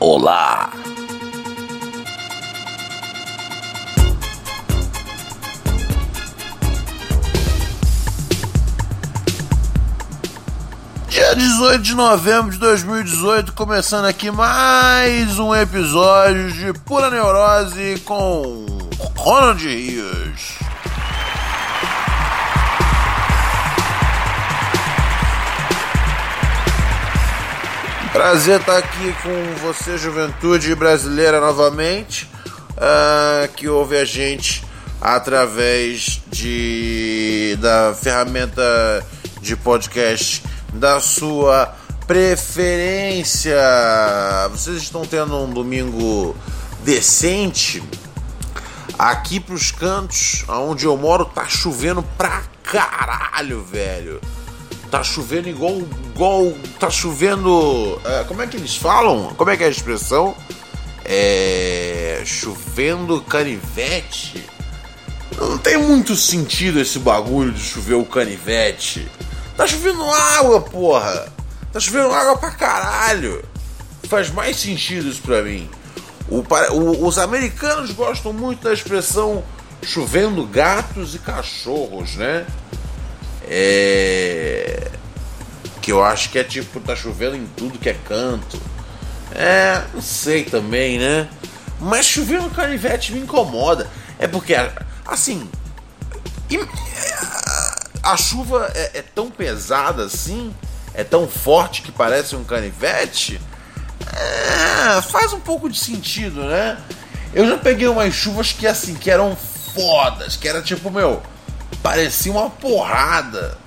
Olá! Dia 18 de novembro de 2018, começando aqui mais um episódio de Pura Neurose com Ronald Rios. Prazer estar aqui com você, juventude brasileira, novamente, que ouve a gente através da ferramenta de podcast da sua preferência. Vocês estão tendo um domingo decente? Aqui pros cantos, onde eu moro, tá chovendo pra caralho, velho. Tá chovendo igual tá chovendo... como é que eles falam? Como é que é a expressão? Chovendo canivete? Não tem muito sentido esse bagulho de chover o canivete. Tá chovendo água, porra! Tá chovendo água pra caralho! Faz mais sentido isso pra mim. Os americanos gostam muito da expressão chovendo gatos e cachorros, né? Que eu acho que é tipo, tá chovendo em tudo que é canto. Não sei também, né? Mas chover no canivete me incomoda. É porque, assim, a chuva é tão pesada assim, é tão forte que parece um canivete. Faz um pouco de sentido, né? Eu já peguei umas chuvas que, assim, que eram fodas, que era tipo, parecia uma porrada.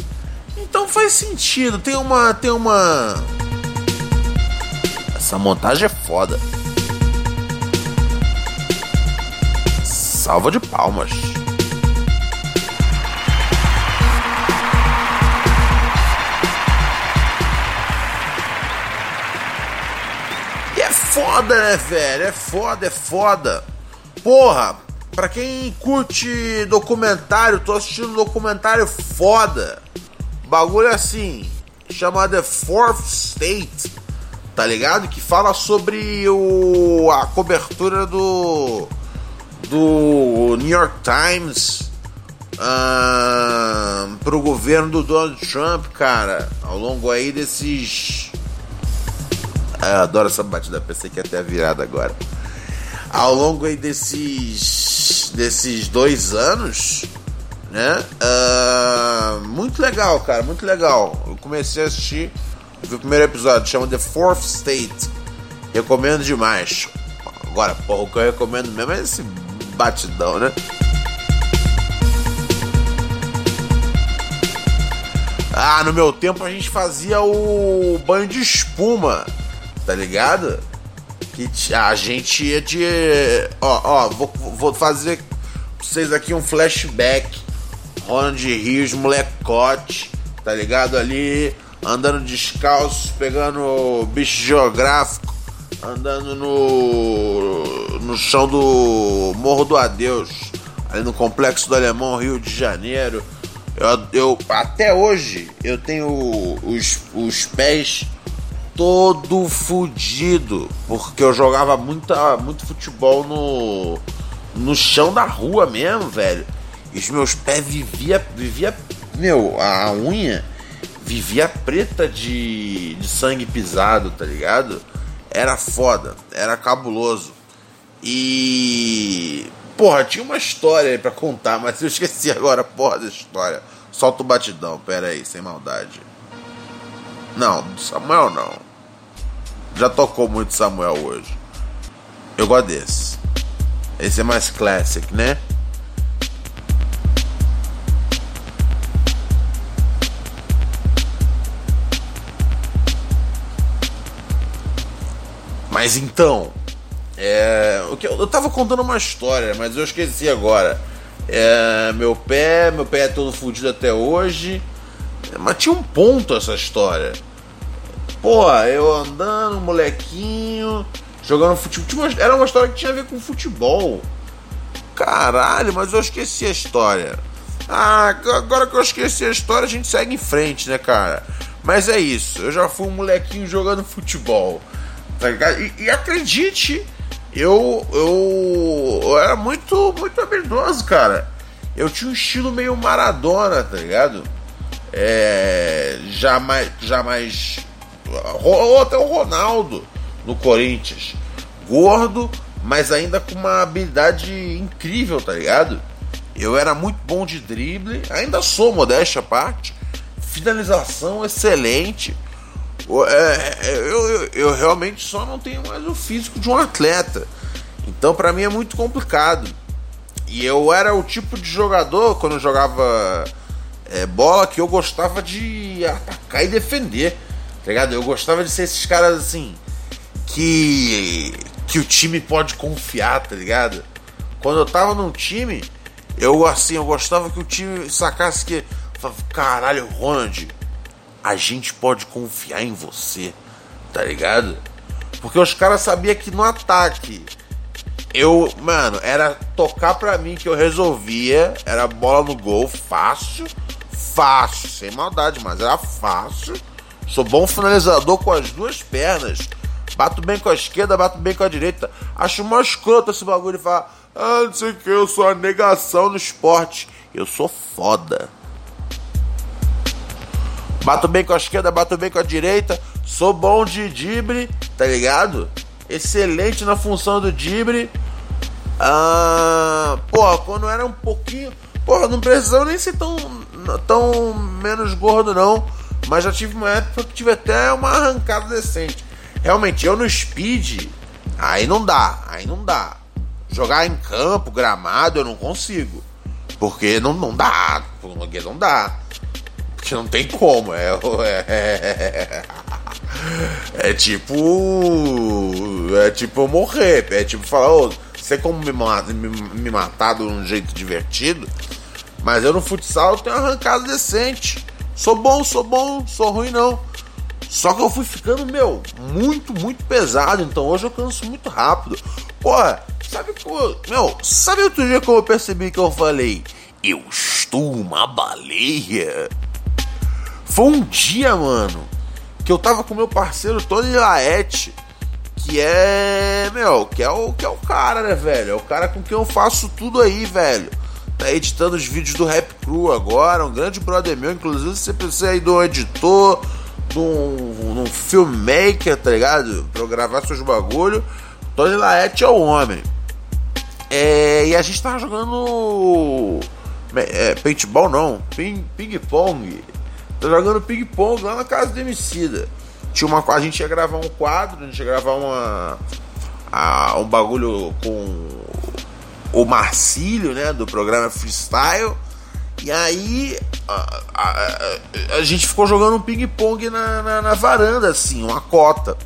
Então faz sentido. Tem uma... Essa montagem é foda. Salva de palmas. E é foda, né, velho? É foda. Porra! Pra quem curte documentário, tô assistindo um documentário foda. Bagulho assim, chamado The Fourth State, tá ligado? Que fala sobre a cobertura do New York Times pro governo do Donald Trump, cara. Ao longo aí desses... eu adoro essa batida, pensei que ia ter a virada agora. Ao longo aí desses 2 anos, né? Muito legal, cara, muito legal. Eu comecei a assistir, vi o primeiro episódio, chama The Fourth State. Recomendo demais. Agora, porra, o que eu recomendo mesmo é esse batidão, né? No meu tempo a gente fazia o banho de espuma, tá ligado? Que a gente ia de... vou fazer pra vocês aqui um flashback. Ronald Rios, molecote, tá ligado? Ali, andando descalço, pegando bicho geográfico, andando no chão do Morro do Adeus, ali no Complexo do Alemão, Rio de Janeiro. Eu até hoje, eu tenho os pés todo fudido, porque eu jogava muito futebol no chão da rua mesmo, velho. E os meus pés a unha vivia preta de sangue pisado, tá ligado? Era foda, era cabuloso. E... porra, tinha uma história aí pra contar, mas eu esqueci agora, porra, da história. Solta o batidão, pera aí, sem maldade. Não, do Samuel não. Já tocou muito Samuel hoje. Eu gosto desse. Esse é mais classic, né? Mas então, eu tava contando uma história, mas eu esqueci agora. Meu pé é todo fodido até hoje. Mas tinha um ponto essa história. Pô, eu andando, molequinho, jogando futebol. Era uma história que tinha a ver com futebol. Caralho, mas eu esqueci a história. Ah, agora que eu esqueci a história, a gente segue em frente, né, cara? Mas é isso, eu já fui um molequinho jogando futebol, tá ligado? E acredite, eu era muito, muito habilidoso, cara. Eu tinha um estilo meio Maradona, tá ligado? Jamais... Ou até o Ronaldo no Corinthians. Gordo, mas ainda com uma habilidade incrível, tá ligado? Eu era muito bom de drible, ainda sou, modéstia à parte. Finalização excelente. Eu realmente só não tenho mais o físico de um atleta. Então pra mim é muito complicado. E eu era o tipo de jogador, quando eu jogava bola, que eu gostava de atacar e defender, tá ligado? Eu gostava de ser esses caras assim que o time pode confiar, tá ligado? Quando eu tava num time, eu gostava que o time sacasse que... Caralho, Ronald, a gente pode confiar em você, tá ligado? Porque os caras sabiam que no ataque, era tocar pra mim que eu resolvia, era bola no gol, fácil, sem maldade, mas era fácil. Sou bom finalizador com as duas pernas, bato bem com a esquerda, bato bem com a direita. Acho mó escroto esse bagulho de falar, não sei o que, eu sou a negação no esporte. Eu sou foda. Bato bem com a esquerda, bato bem com a direita. Sou bom de drible, tá ligado? Excelente na função do drible. Quando era um pouquinho... não precisava nem ser tão menos gordo, não. Mas já tive uma época que tive até uma arrancada decente. Realmente, eu no speed, aí não dá. Jogar em campo, gramado, eu não consigo. Porque não dá. Não tem como, é tipo eu morrer, é tipo falar, sei como me matar de um jeito divertido, mas eu no futsal eu tenho uma arrancada decente, sou bom, sou ruim não, só que eu fui ficando, muito, muito pesado, então hoje eu canso muito rápido, sabe outro dia que eu percebi que eu falei, eu estou uma baleia? Foi um dia, que eu tava com meu parceiro Tony Laetti, que é o cara, né, velho? É o cara com quem eu faço tudo aí, velho. Tá editando os vídeos do Rap Crew agora, um grande brother meu, inclusive você precisa aí de um editor, de um filmmaker, tá ligado? Pra eu gravar seus bagulho. Tony Laetti é o homem. E a gente tava jogando... paintball não, ping-pong. Tô jogando ping-pong lá na casa do Emicida. A gente ia gravar um quadro, um bagulho com o Marcílio, né, do programa Freestyle. E aí a gente ficou jogando um ping-pong na varanda, assim, uma cota.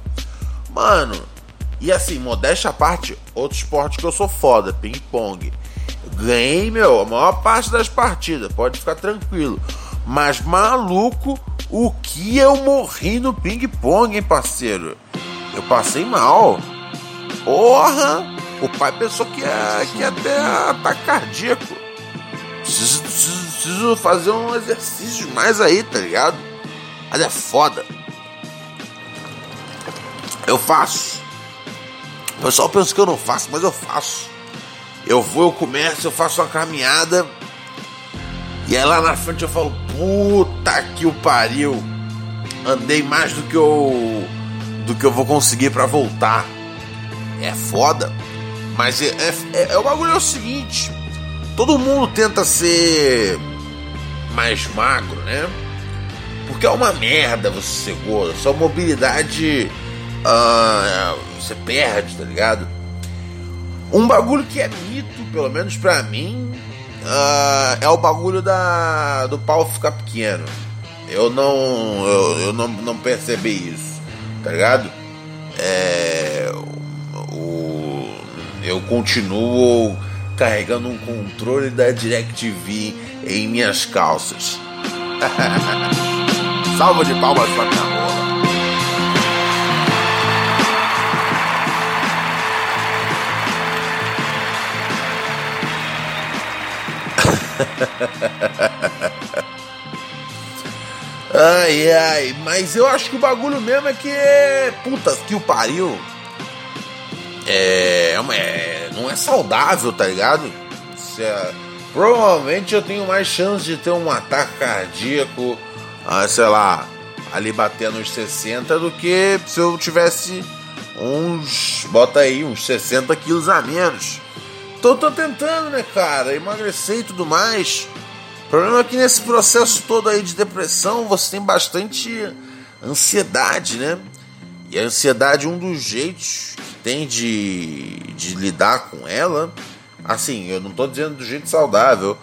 E assim, modéstia à parte, outro esporte que eu sou foda, ping-pong. Ganhei, a maior parte das partidas, pode ficar tranquilo. Mas, maluco, o que eu morri no ping-pong, hein, parceiro? Eu passei mal. Porra! O pai pensou que ia até ataque cardíaco. Preciso fazer um exercício mais aí, tá ligado? Mas é foda. Eu faço. O pessoal pensa que eu não faço, mas eu faço. Eu vou ao comércio, eu faço uma caminhada... E aí lá na frente eu falo, puta que o pariu, andei mais do que eu vou conseguir pra voltar. É foda, mas o bagulho é o seguinte, todo mundo tenta ser mais magro, né? Porque é uma merda você ser gordo, sua mobilidade você perde, tá ligado? Um bagulho que é mito, pelo menos pra mim, é o bagulho do pau ficar pequeno. Eu não percebi isso, tá ligado? continuo carregando um controle da DirecTV em minhas calças. Salva de palmas pra minha rola. Ai, ai, mas eu acho que o bagulho mesmo é que é... Puta que o pariu. Não é saudável, tá ligado? Provavelmente eu tenho mais chance de ter um ataque cardíaco, sei lá, ali batendo uns 60, do que se eu tivesse uns 60 quilos a menos. Então tô tentando, né, cara, emagrecer e tudo mais. O problema é que nesse processo todo aí de depressão, você tem bastante ansiedade, né? E a ansiedade, um dos jeitos que tem de lidar com ela, assim, eu não tô dizendo do jeito saudável,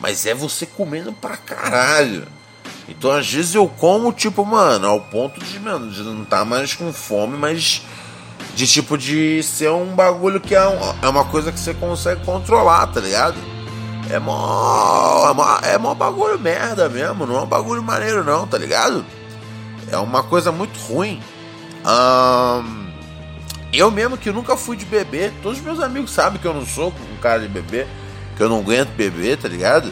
mas é você comendo pra caralho. Então às vezes eu como, tipo, mano, ao ponto de, mano, de não tá mais com fome, mas de tipo de ser um bagulho que é uma coisa que você consegue controlar, tá ligado? É mó bagulho merda mesmo, não é um bagulho maneiro não, tá ligado? É uma coisa muito ruim. Eu mesmo que nunca fui de bebê, todos os meus amigos sabem que eu não sou um cara de bebê, que eu não aguento bebê, tá ligado?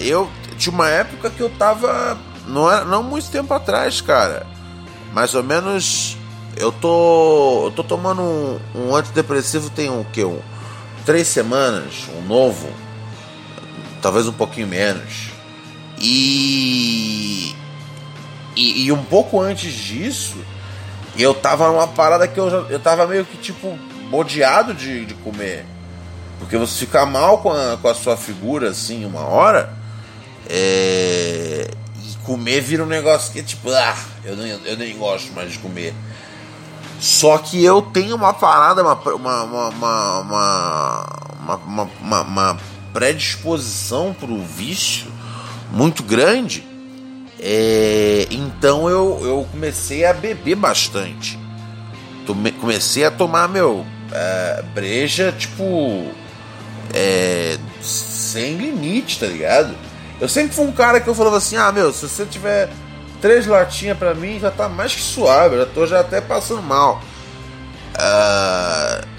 Eu tinha uma época que eu tava, não muito tempo atrás, cara, mais ou menos, eu tô tomando um antidepressivo tem o que? 3 semanas, um novo, talvez um pouquinho menos, e um pouco antes disso, eu tava numa parada que eu tava meio que tipo bodeado de comer. Porque você fica mal com a sua figura assim uma hora, e comer vira um negócio que é tipo, eu nem gosto mais de comer. Só que eu tenho uma parada, uma predisposição pro vício muito grande. Então eu comecei a beber bastante. Comecei a tomar, breja, tipo, sem limite, tá ligado? Eu sempre fui um cara que eu falava assim, se você tiver 3 latinhas pra mim, já tá mais que suave, já tô já até passando mal.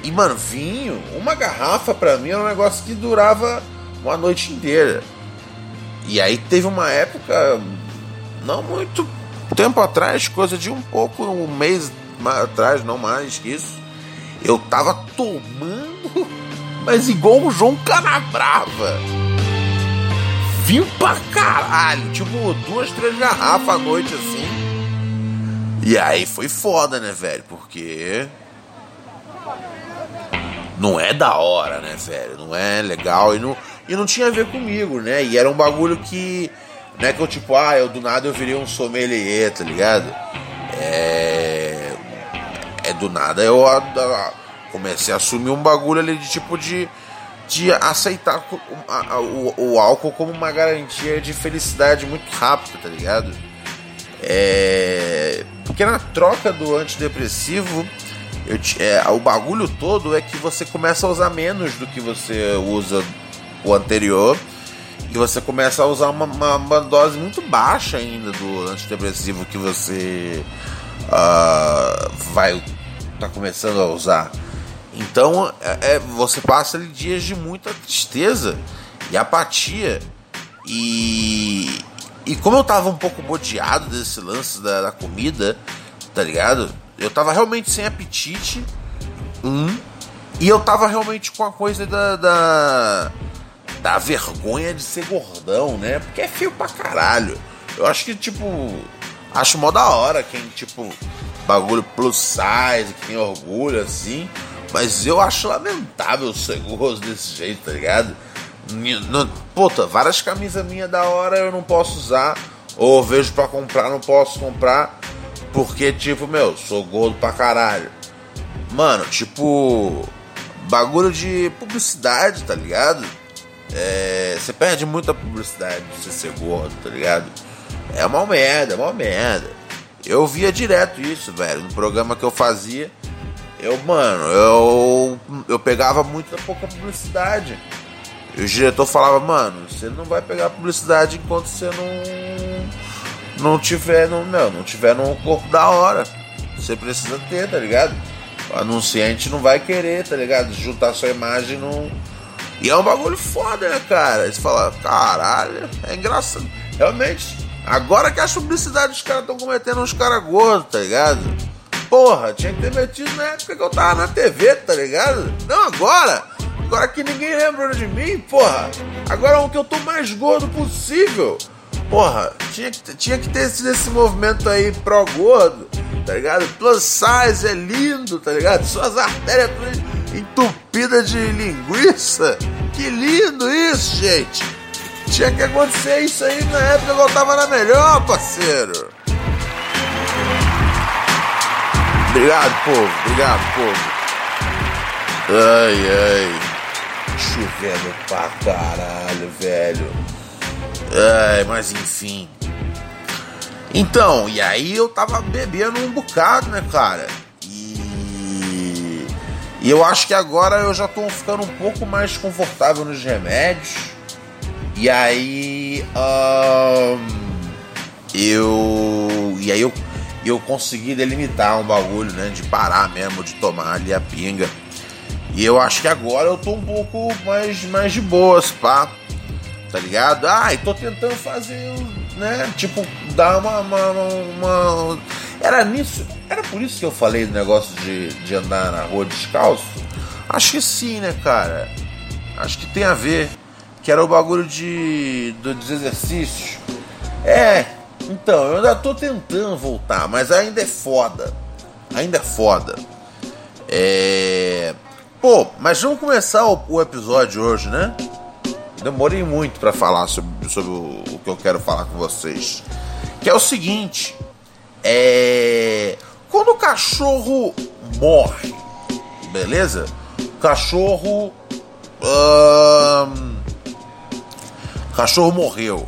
E, mano, vinho, uma garrafa pra mim era um negócio que durava uma noite inteira. E aí teve uma época... Não muito tempo atrás, coisa de um mês atrás, não mais que isso, eu tava tomando, mas igual o João Canabrava. Vinho pra caralho, tipo 2, 3 garrafas à noite assim. E aí foi foda, né, velho? Porque não é da hora, né, velho? Não é legal e não tinha a ver comigo, né? E era um bagulho que... Não é que eu tipo, eu do nada eu virei um sommelier, tá ligado? Do nada eu comecei a assumir um bagulho ali de tipo de aceitar o álcool como uma garantia de felicidade muito rápida, tá ligado? Porque na troca do antidepressivo, o bagulho todo é que você começa a usar menos do que você usa o anterior. E você começa a usar uma dose muito baixa ainda do antidepressivo que você vai tá começando a usar. Então você passa ali dias de muita tristeza e apatia. E como eu tava um pouco bodeado desse lance da comida, tá ligado? Eu tava realmente sem apetite. E eu tava realmente com a coisa da vergonha de ser gordão, né? Porque é feio pra caralho. Eu acho que, acho mó da hora quem, bagulho plus size, que tem orgulho, assim. Mas eu acho lamentável ser gordo desse jeito, tá ligado? Puta, várias camisas minhas da hora eu não posso usar. Ou vejo pra comprar, não posso comprar. Porque, sou gordo pra caralho. Mano, bagulho de publicidade, tá ligado? Você perde muita publicidade de você ser gordo, tá ligado? É uma merda, é uma merda. Eu via direto isso, velho. No programa que eu fazia, Eu pegava muita pouca publicidade. E o diretor falava, mano, você não vai pegar publicidade enquanto você não tiver no corpo da hora. Você precisa ter, tá ligado? O anunciante não vai querer, tá ligado? Juntar sua imagem no... E é um bagulho foda, né, cara? Eles falam, caralho, é engraçado. Realmente, agora que as publicidades os caras estão cometendo uns caras gordos, tá ligado? Porra, tinha que ter metido na época que eu tava na TV, tá ligado? Não agora! Agora que ninguém lembra de mim, porra. Agora é o que eu tô mais gordo possível. Porra, tinha que ter esse movimento aí pro gordo, tá ligado? Plus size é lindo, tá ligado? Suas artérias entupidas de linguiça. Que lindo isso, gente. Tinha que acontecer isso aí na época que eu tava na melhor, parceiro. Obrigado, povo. Obrigado, povo. Ai. Chovendo pra caralho, velho. É, mas enfim. Então, e aí eu tava bebendo um bocado, né, cara? E eu acho que agora eu já tô ficando um pouco mais confortável nos remédios. E aí... eu consegui delimitar um bagulho, né? De parar mesmo, de tomar ali a pinga. E eu acho que agora eu tô um pouco mais de boas, pá. Tá ligado? E tô tentando fazer, né? Tipo, dar uma... Era por isso que eu falei do negócio de andar na rua descalço? Acho que sim, né, cara? Acho que tem a ver. Que era o bagulho dos exercícios. É, então, eu ainda tô tentando voltar, mas ainda é foda. Ainda é foda. Pô, mas vamos começar o episódio hoje, né? Demorei muito pra falar sobre o que eu quero falar com vocês. Que é o seguinte. Quando o cachorro morre, beleza? Cachorro morreu.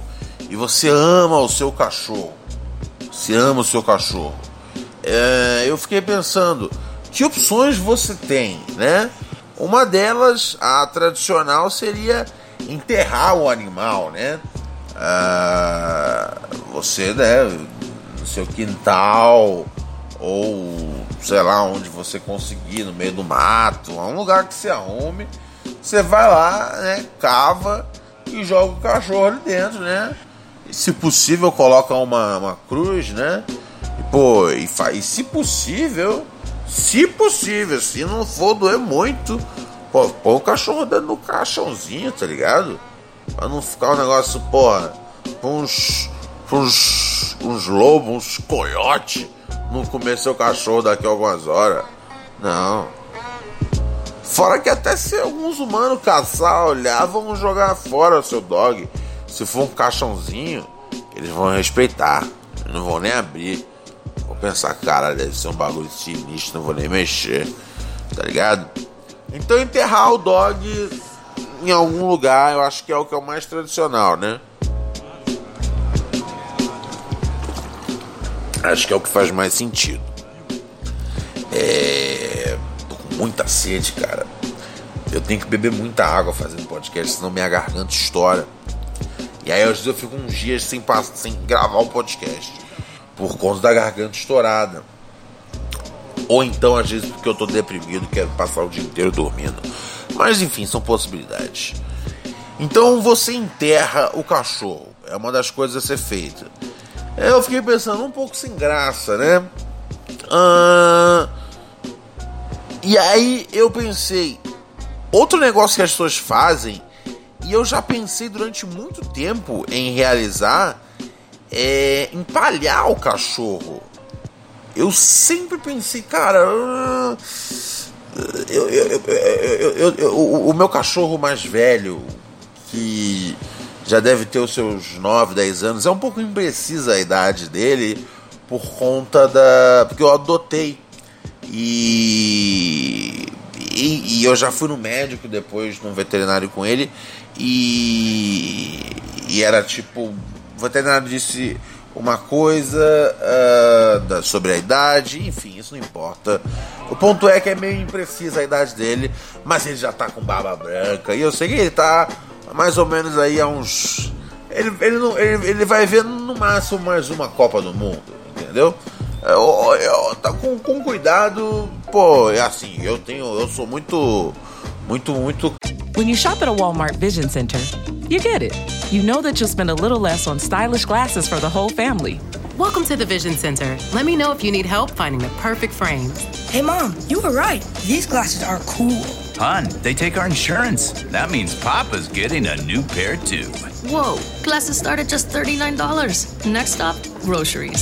E você ama o seu cachorro. Você ama o seu cachorro. Eu fiquei pensando... Que opções você tem, né? Uma delas, a tradicional, seria enterrar o animal, né? Você, né, no seu quintal, ou sei lá, onde você conseguir, no meio do mato, um lugar que você arrume, você vai lá, né, cava e joga o cachorro ali dentro, né? E, se possível, coloca uma cruz, né? E se possível... se não for doer muito, põe o cachorro dentro do caixãozinho, tá ligado? Pra não ficar um negócio, porra, uns lobos, uns coiotes não comer seu cachorro daqui a algumas horas. Não. Fora que até se alguns humanos caçar, olhar, vão jogar fora o seu dog. Se for um caixãozinho, eles vão respeitar, eles não vão nem abrir. Vou pensar, cara, deve ser um bagulho sinistro, não vou nem mexer, tá ligado? Então enterrar o dog em algum lugar, eu acho que é o que é o mais tradicional, né? Acho que é o que faz mais sentido. Tô com muita sede, cara. Eu tenho que beber muita água fazendo podcast, senão minha garganta estoura. E aí às vezes eu fico uns dias sem gravar o podcast. Por conta da garganta estourada. Ou então, às vezes, porque eu tô deprimido, quero passar o dia inteiro dormindo. Mas, enfim, são possibilidades. Então, você enterra o cachorro. É uma das coisas a ser feita. Eu fiquei pensando um pouco sem graça, né? E aí, eu pensei... Outro negócio que as pessoas fazem... E eu já pensei durante muito tempo em realizar... empalhar o cachorro. Eu sempre pensei, cara, o meu cachorro mais velho, que já deve ter os seus 9, 10 anos, é um pouco imprecisa a idade dele, por conta da... porque eu adotei e eu já fui no médico depois, num veterinário com ele, e era tipo... O veterinário disse, uma coisa sobre a idade, enfim, isso não importa. O ponto é que é meio imprecisa a idade dele, mas ele já tá com barba branca, e eu sei que ele tá mais ou menos aí a uns... Ele vai ver no máximo mais uma Copa do Mundo, entendeu? Tá com cuidado, pô, é assim, eu sou muito... When you shop at a Walmart Vision Center, you get it. You know that you'll spend a little less on stylish glasses for the whole family. Welcome to the Vision Center. Let me know if you need help finding the perfect frames. Hey, Mom, you were right. These glasses are cool. Hon, they take our insurance. That means Papa's getting a new pair, too. Whoa, glasses start at just $39. Next up, groceries.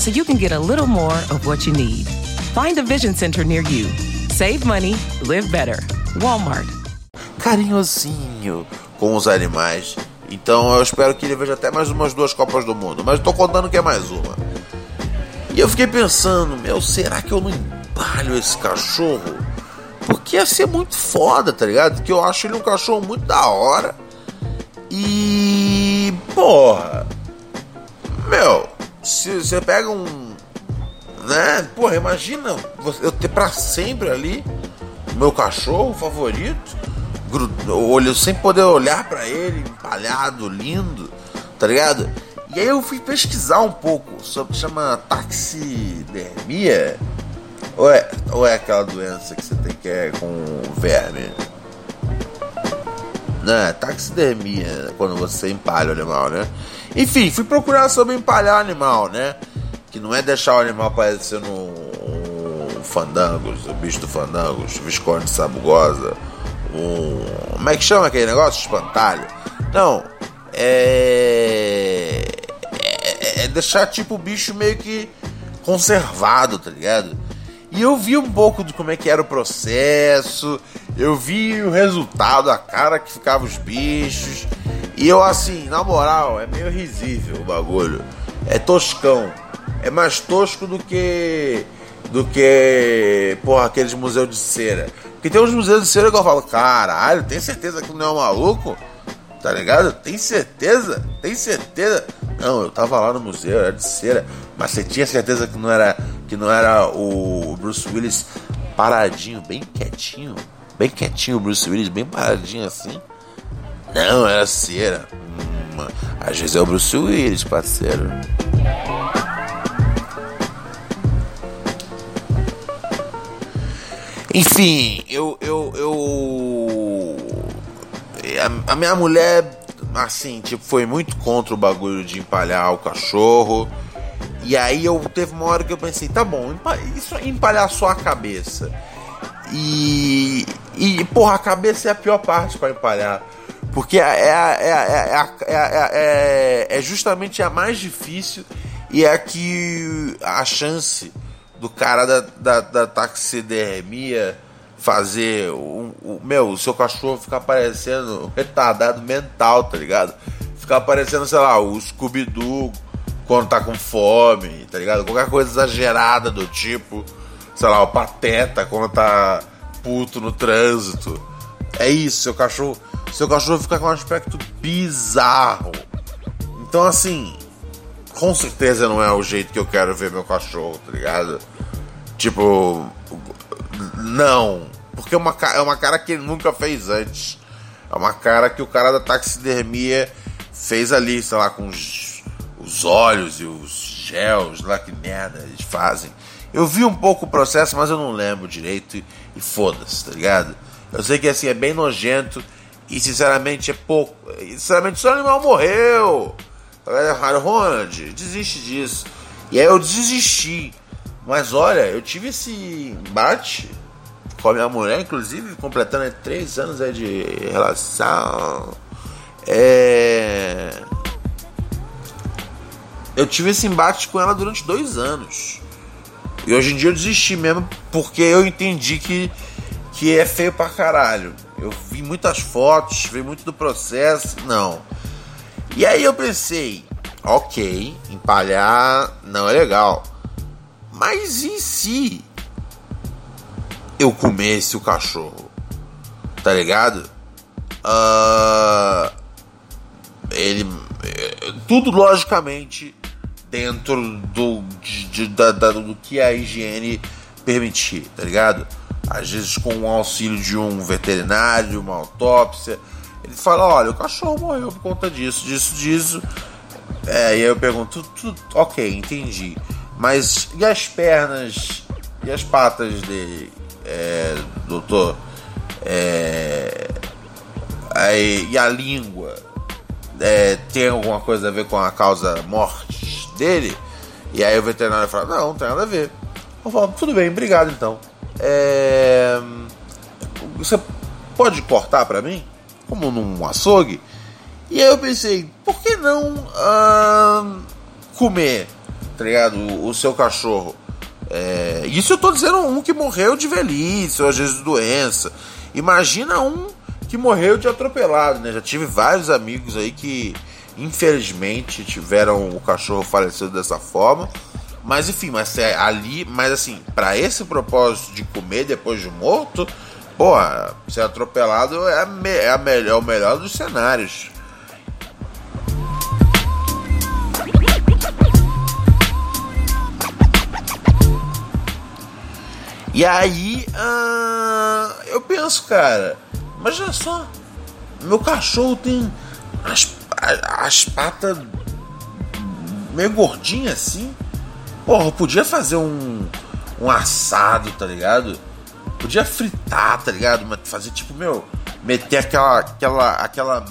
So you can get a little more of what you need. Find a Vision Center near you. Save money, live better. Walmart. Carinhosinho com os animais. Então eu espero que ele veja até mais umas 2 Copas do Mundo, mas tô contando que é mais uma. E eu fiquei pensando, será que eu não empalho esse cachorro? Porque ia ser muito foda, tá ligado? Porque eu acho ele um cachorro muito da hora. E... porra... se você pega um... né? Porra, imagina eu ter pra sempre ali o meu cachorro favorito, olho sem poder olhar pra ele, empalhado, lindo, tá ligado? E aí eu fui pesquisar um pouco sobre o que chama taxidermia, ou é aquela doença que você tem que é com verme, né? Taxidermia, quando você empalha o animal, né? Enfim, fui procurar sobre empalhar animal, né? Que não é deixar o animal parecendo um Fandangos, o bicho do Fandangos, o Visconde Sabugosa. Como é que chama aquele negócio? Espantalho. Não, é deixar tipo o bicho meio que conservado, tá ligado? E eu vi um pouco de como é que era o processo, eu vi o resultado, a cara que ficavam os bichos. E eu assim, na moral, é meio risível o bagulho. É toscão. É mais tosco do que porra, aqueles museus de cera. Porque tem uns museus de cera que eu falo, caralho, tem certeza que não é um maluco? Tá ligado? Tem certeza? Tem certeza? Não, eu tava lá no museu, era de cera. Mas você tinha certeza que não era o Bruce Willis paradinho, bem quietinho? Bem quietinho o Bruce Willis, bem paradinho assim? Não, era cera. Às vezes é o Bruce Willis, parceiro. Enfim, a minha mulher, assim, tipo, foi muito contra o bagulho de empalhar o cachorro. E aí teve uma hora que eu pensei, tá bom, isso é empalhar só a cabeça. E porra, a cabeça é a pior parte pra empalhar. Porque é justamente a mais difícil e é a que a chance do cara da taxidermia fazer o seu cachorro ficar parecendo retardado mental, tá ligado? Ficar parecendo, sei lá, o Scooby-Doo quando tá com fome, tá ligado? Qualquer coisa exagerada do tipo, sei lá, o Pateta quando tá puto no trânsito. É isso, seu cachorro fica com um aspecto bizarro. Então, assim, com certeza não é o jeito que eu quero ver meu cachorro, tá ligado? Tipo, não. Porque é uma cara que ele nunca fez antes. É uma cara que o cara da taxidermia fez ali, sei lá, com os olhos e os gels, lá que merda eles fazem. Eu vi um pouco o processo, mas eu não lembro direito e foda-se, tá ligado? Eu sei que assim, é bem nojento e sinceramente é pouco. Sinceramente, só o animal morreu. Ronald, desiste disso. E aí eu desisti. Mas olha, eu tive esse embate com a minha mulher, inclusive, completando 3 anos aí de relação. Eu tive esse embate com ela durante 2 anos. E hoje em dia eu desisti mesmo, porque eu entendi que é feio pra caralho. Eu vi muitas fotos, vi muito do processo. Não. E aí eu pensei, ok, empalhar não é legal, mas e se eu comesse o cachorro, tá ligado? Ele, tudo logicamente dentro do que a higiene permitir, tá ligado? Às vezes com o auxílio de um veterinário, uma autópsia, ele fala, olha, o cachorro morreu por conta disso. É, e aí eu pergunto, ok, entendi. Mas e as pernas e as patas dele, doutor? E a língua? Tem alguma coisa a ver com a causa morte dele? E aí o veterinário fala, não tem nada a ver. Eu falo, tudo bem, obrigado então. Você pode cortar pra mim? Como num açougue? E aí eu pensei, por que não comer, tá ligado, o seu cachorro? Isso eu tô dizendo um que morreu de velhice, ou às vezes de doença. Imagina um que morreu de atropelado, né? Já tive vários amigos aí que, infelizmente, tiveram o cachorro falecido dessa forma. Mas enfim, mas assim, pra esse propósito de comer depois de morto, porra, ser atropelado é o melhor dos cenários. E aí, eu penso, cara, imagina só, meu cachorro tem as patas meio gordinhas assim. Porra, eu podia fazer um assado, tá ligado? Podia fritar, tá ligado? Mas fazer tipo, meter aquela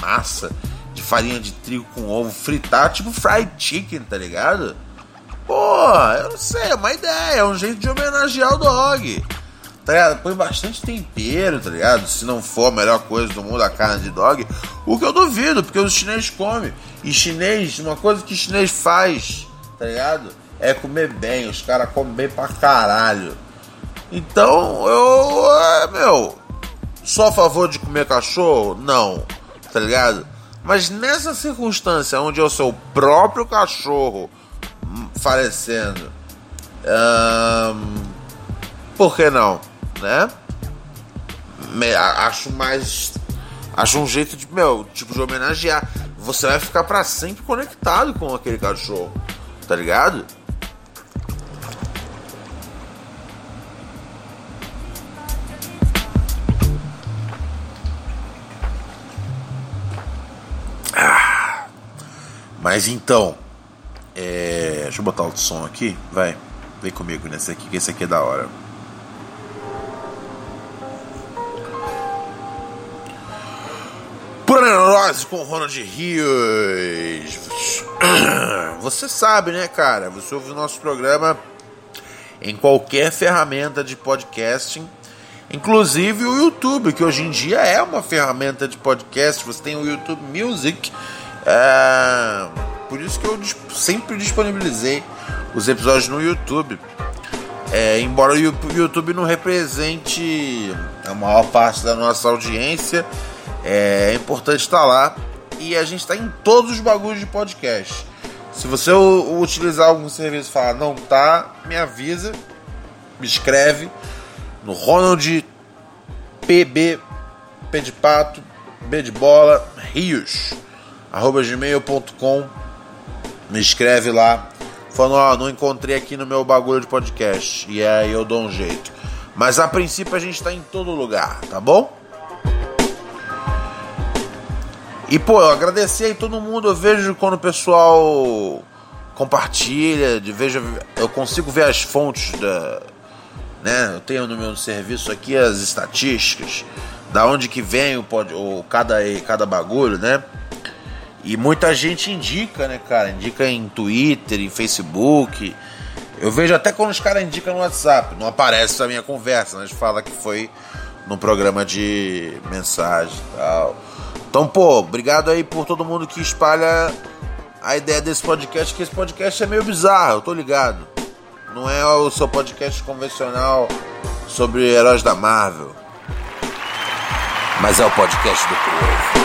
massa de farinha de trigo com ovo, fritar, tipo fried chicken, tá ligado? Porra, eu não sei, é uma ideia, é um jeito de homenagear o dog, tá ligado? Põe bastante tempero, tá ligado? Se não for a melhor coisa do mundo, a carne de dog, o que eu duvido, porque os chineses comem. E chinês, uma coisa que chinês faz, tá ligado? É comer bem, os caras comem bem pra caralho. Então, sou a favor de comer cachorro? Não, tá ligado? Mas nessa circunstância onde eu sou o próprio cachorro falecendo, por que não, né? Acho um jeito de, tipo de homenagear. Você vai ficar pra sempre conectado com aquele cachorro, tá ligado? Mas então, deixa eu botar outro som aqui, vai, vem comigo nesse aqui, que esse aqui é da hora. Pura Neurose com Ronald Rios. Você sabe, né, cara? Você ouve o nosso programa em qualquer ferramenta de podcasting, inclusive o YouTube, que hoje em dia é uma ferramenta de podcast. Você tem o YouTube Music. Por isso que eu sempre disponibilizei os episódios no YouTube, embora o YouTube não represente a maior parte da nossa audiência, é importante estar lá, e a gente está em todos os bagulhos de podcast. Se você utilizar algum serviço e falar não tá, me avisa, me escreve no Ronald PB, P de pato, B de bola, Rios @gmail.com, me escreve lá, falando, não encontrei aqui no meu bagulho de podcast, e aí eu dou um jeito. Mas a princípio a gente tá em todo lugar, tá bom? E eu agradecer aí todo mundo. Eu vejo quando o pessoal compartilha, eu consigo ver as fontes né? Eu tenho no meu serviço aqui as estatísticas, da onde que vem cada bagulho, né? E muita gente indica, né, cara? Indica em Twitter, em Facebook. Eu vejo até quando os caras indicam no WhatsApp. Não aparece na minha conversa, mas fala que foi num programa de mensagem e tal. Então, obrigado aí por todo mundo que espalha a ideia desse podcast, que esse podcast é meio bizarro, eu tô ligado. Não é o seu podcast convencional sobre heróis da Marvel. Mas é o podcast do povo.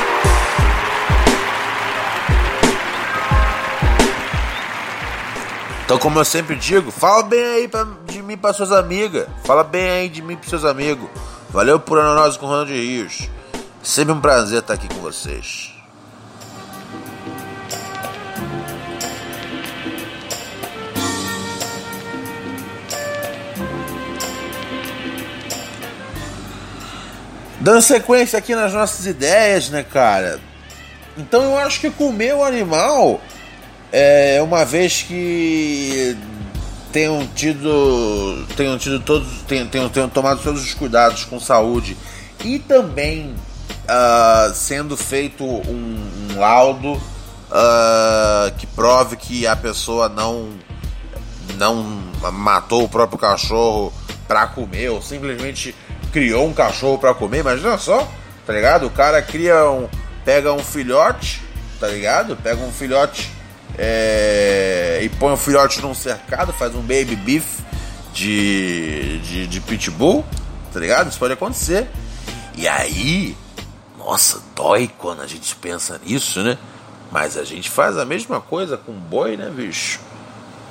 Então, como eu sempre digo, fala bem aí de mim para suas amigas. Fala bem aí de mim para seus amigos. Valeu por Anonose com o Ronald Rios. Sempre um prazer estar aqui com vocês. Dando sequência aqui nas nossas ideias, né, cara? Então eu acho que comer o animal, uma vez que tenham tomado todos os cuidados com saúde e também sendo feito um laudo que prove que a pessoa não matou o próprio cachorro para comer, ou simplesmente criou um cachorro para comer. Imagina só, tá ligado? O cara pega um filhote, tá ligado? Pega um filhote e põe o filhote num cercado, faz um baby beef de pitbull, tá ligado? Isso pode acontecer. E aí, nossa, dói quando a gente pensa nisso, né? Mas a gente faz a mesma coisa com boi, né, bicho?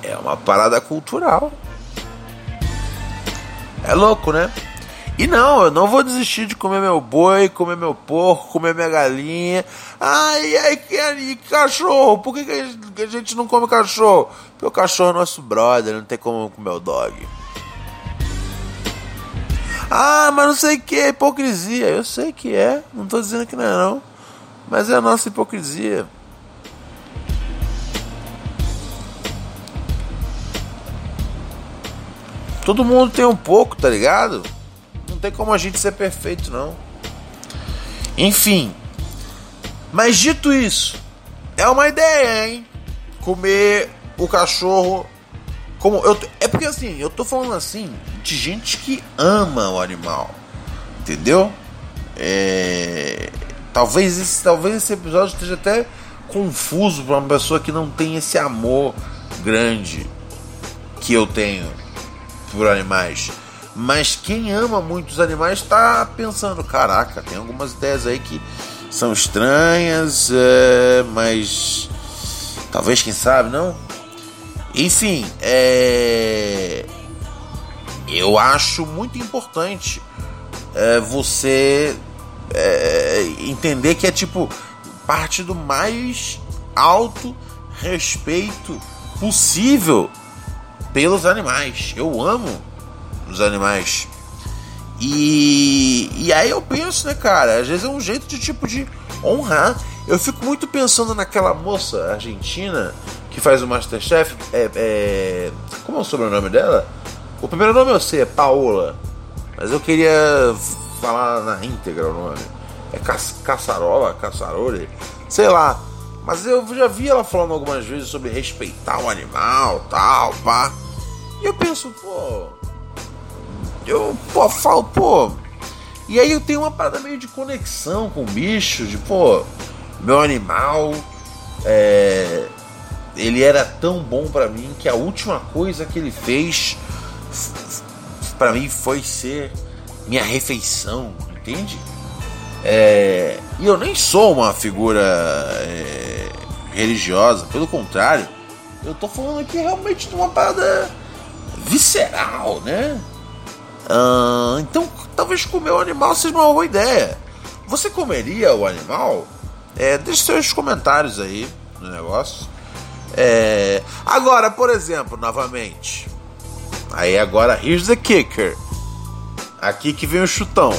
É uma parada cultural. É louco, né? E não, eu não vou desistir de comer meu boi, comer meu porco, comer minha galinha. E cachorro? Por que a gente não come cachorro? Porque o cachorro é nosso brother, não tem como comer o dog. Ah, mas não sei o que, é hipocrisia. Eu sei que é, não tô dizendo que não é não. Mas é a nossa hipocrisia. Todo mundo tem um pouco, tá ligado? Não tem como a gente ser perfeito, não. Enfim. Mas dito isso, é uma ideia, hein? Comer o cachorro como é porque assim, eu tô falando assim de gente que ama o animal. Entendeu? Talvez esse episódio esteja até confuso para uma pessoa que não tem esse amor grande que eu tenho por animais. Mas quem ama muito os animais está pensando, caraca, tem algumas ideias aí que são estranhas, mas talvez, quem sabe, não? Enfim, eu acho muito importante você entender que é tipo parte do mais alto respeito possível pelos animais. Eu amo os animais. E aí eu penso, né, cara? Às vezes é um jeito de honrar. Eu fico muito pensando naquela moça argentina que faz o Masterchef. Como é o sobrenome dela? O primeiro nome eu sei, é Paola. Mas eu queria falar na íntegra o nome. É Caçarole? Sei lá. Mas eu já vi ela falando algumas vezes sobre respeitar o animal, tal, pá. E eu penso, Eu falo. E aí eu tenho uma parada meio de conexão com o bicho, de meu animal, ele era tão bom pra mim que a última coisa que ele fez pra mim foi ser minha refeição, entende? E eu nem sou uma figura religiosa, pelo contrário, eu tô falando aqui realmente de uma parada visceral, né? Então talvez comer o animal seja uma boa ideia. Você comeria o animal? Deixe seus comentários aí no negócio. Agora, por exemplo, novamente, aí agora here's the kicker, aqui que vem o chutão.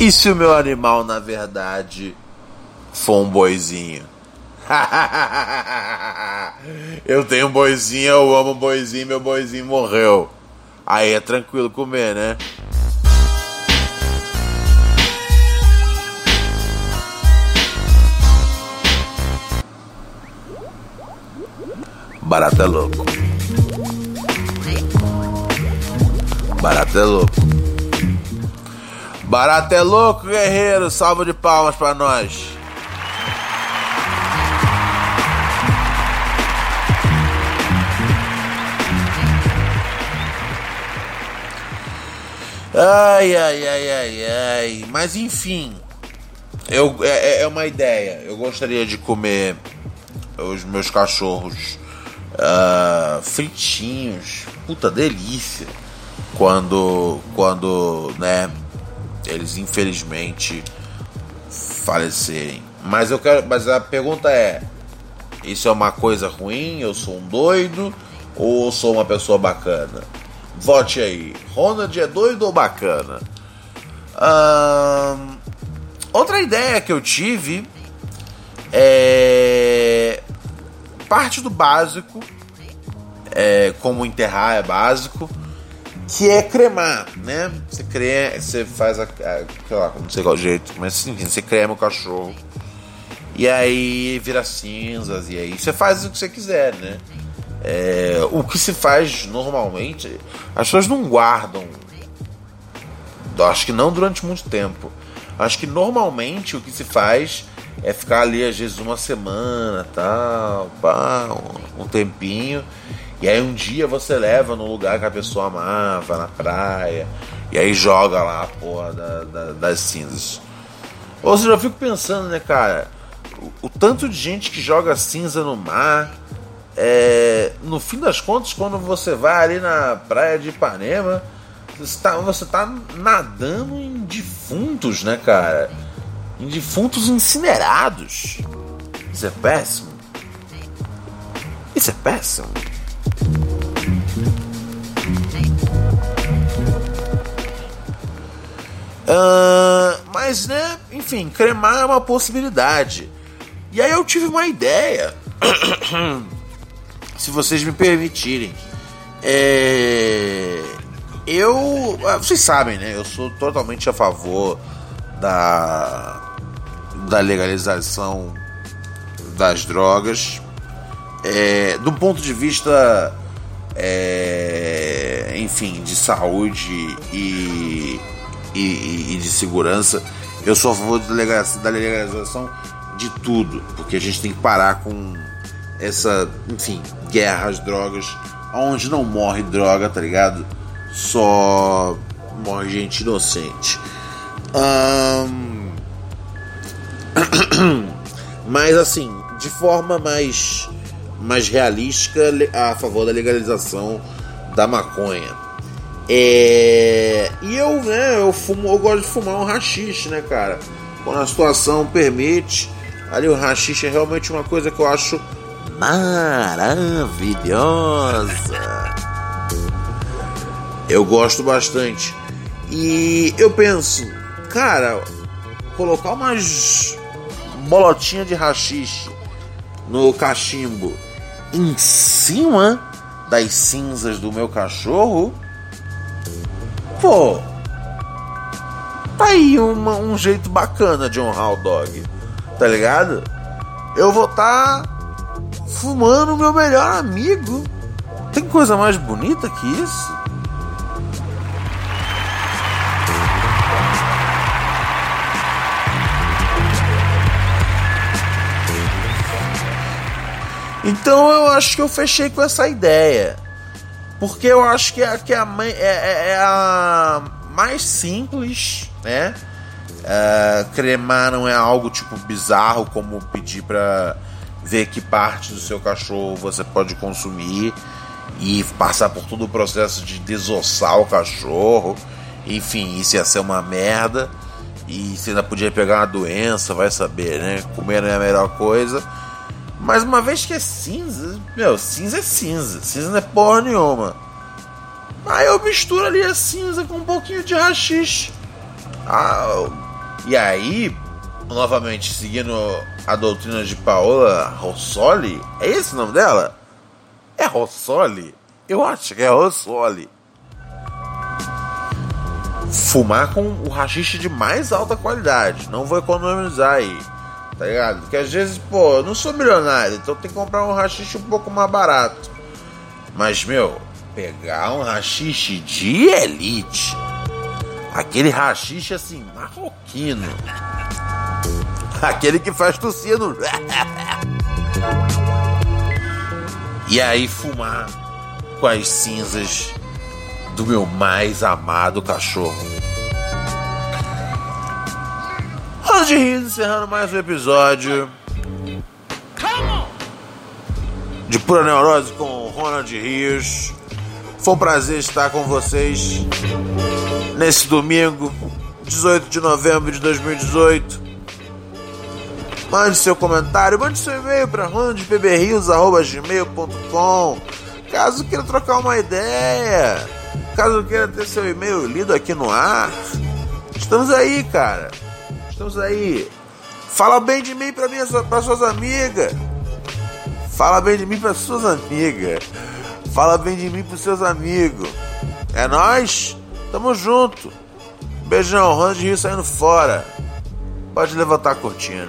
E se o meu animal na verdade for um boizinho? Eu tenho um boizinho, eu amo um boizinho, meu boizinho morreu. Aí é tranquilo comer, né? Barato é louco. Barato é louco. Barato é louco, guerreiro. Salva de palmas pra nós. Ai. Mas enfim, é uma ideia. Eu gostaria de comer os meus cachorros fritinhos. Puta delícia. Quando né, eles infelizmente falecerem. Mas a pergunta é: isso é uma coisa ruim? Eu sou um doido ou sou uma pessoa bacana? Vote aí. Ronald é doido ou bacana? Outra ideia que eu tive é... parte do básico, como enterrar é básico, que é cremar, né? Você crema, você faz sei lá, não sei qual jeito, mas enfim, você crema o cachorro e aí vira cinzas e aí você faz o que você quiser, né? O que se faz normalmente, as pessoas não guardam, acho que não durante muito tempo. Acho que normalmente o que se faz é ficar ali às vezes uma semana, tal, pá, um tempinho. E aí um dia você leva no lugar que a pessoa amava, na praia, e aí joga lá a porra das cinzas. Ou seja, eu fico pensando, né, cara, o tanto de gente que joga cinza no mar, no fim das contas, quando você vai ali na praia de Ipanema, você tá nadando em defuntos, né, cara? Em defuntos incinerados. Isso é péssimo. Isso é péssimo. Mas, né, enfim, cremar é uma possibilidade. E aí eu tive uma ideia. Se vocês me permitirem. Vocês sabem, né? Eu sou totalmente a favor da legalização das drogas. Do ponto de vista, enfim, de saúde e de segurança, eu sou a favor da legalização de tudo, porque a gente tem que parar com essa, enfim, guerra às drogas, onde não morre droga, tá ligado? Só morre gente inocente. Mas assim, de forma mais realística, a favor da legalização da maconha. E eu, né, eu gosto de fumar um haxixe, né, cara? Quando a situação permite, ali o haxixe é realmente uma coisa que eu acho maravilhosa. Eu gosto bastante. E eu penso, cara, colocar umas bolotinhas de haxixe no cachimbo em cima das cinzas do meu cachorro, pô, tá aí um jeito bacana de honrar o dog, tá ligado? Eu vou estar fumando o meu melhor amigo. Tem coisa mais bonita que isso? Então eu acho que eu fechei com essa ideia, porque eu acho que é a mais simples, né? Cremar não é algo tipo bizarro, como pedir pra ver que parte do seu cachorro você pode consumir e passar por todo o processo de desossar o cachorro. Enfim, isso ia ser uma merda e você ainda podia pegar uma doença, vai saber, né? Comer não é a melhor coisa. Mas uma vez que é cinza, meu, cinza é cinza. Cinza não é porra nenhuma. Aí eu misturo ali a cinza com um pouquinho de haxixe. E aí, novamente, seguindo a doutrina de Paola Rossoli. É esse o nome dela? É Rossoli? Eu acho que é Rossoli. Fumar com o haxixe de mais alta qualidade. Não vou economizar aí, tá ligado? Porque às vezes, pô, eu não sou milionário, então tem que comprar um haxixe um pouco mais barato. Mas, meu, pegar um haxixe de elite, aquele haxixe, assim, marroquino, aquele que faz tossir no... E aí fumar com as cinzas do meu mais amado cachorro. Ronald Rios encerrando mais um episódio de Pura Neurose com Ronald Rios. Foi um prazer estar com vocês nesse domingo, 18 de novembro de 2018. Mande seu comentário, mande seu e-mail para ronaldpbrios@gmail.com, caso queira trocar uma ideia. Caso queira ter seu e-mail lido aqui no ar, estamos aí, cara. Estamos aí. Fala bem de mim para suas amigas. Fala bem de mim para suas amigas. Fala bem de mim para seus amigos. É nóis. Tamo junto. Beijão. Ronald Rios saindo fora. Pode levantar a cortina.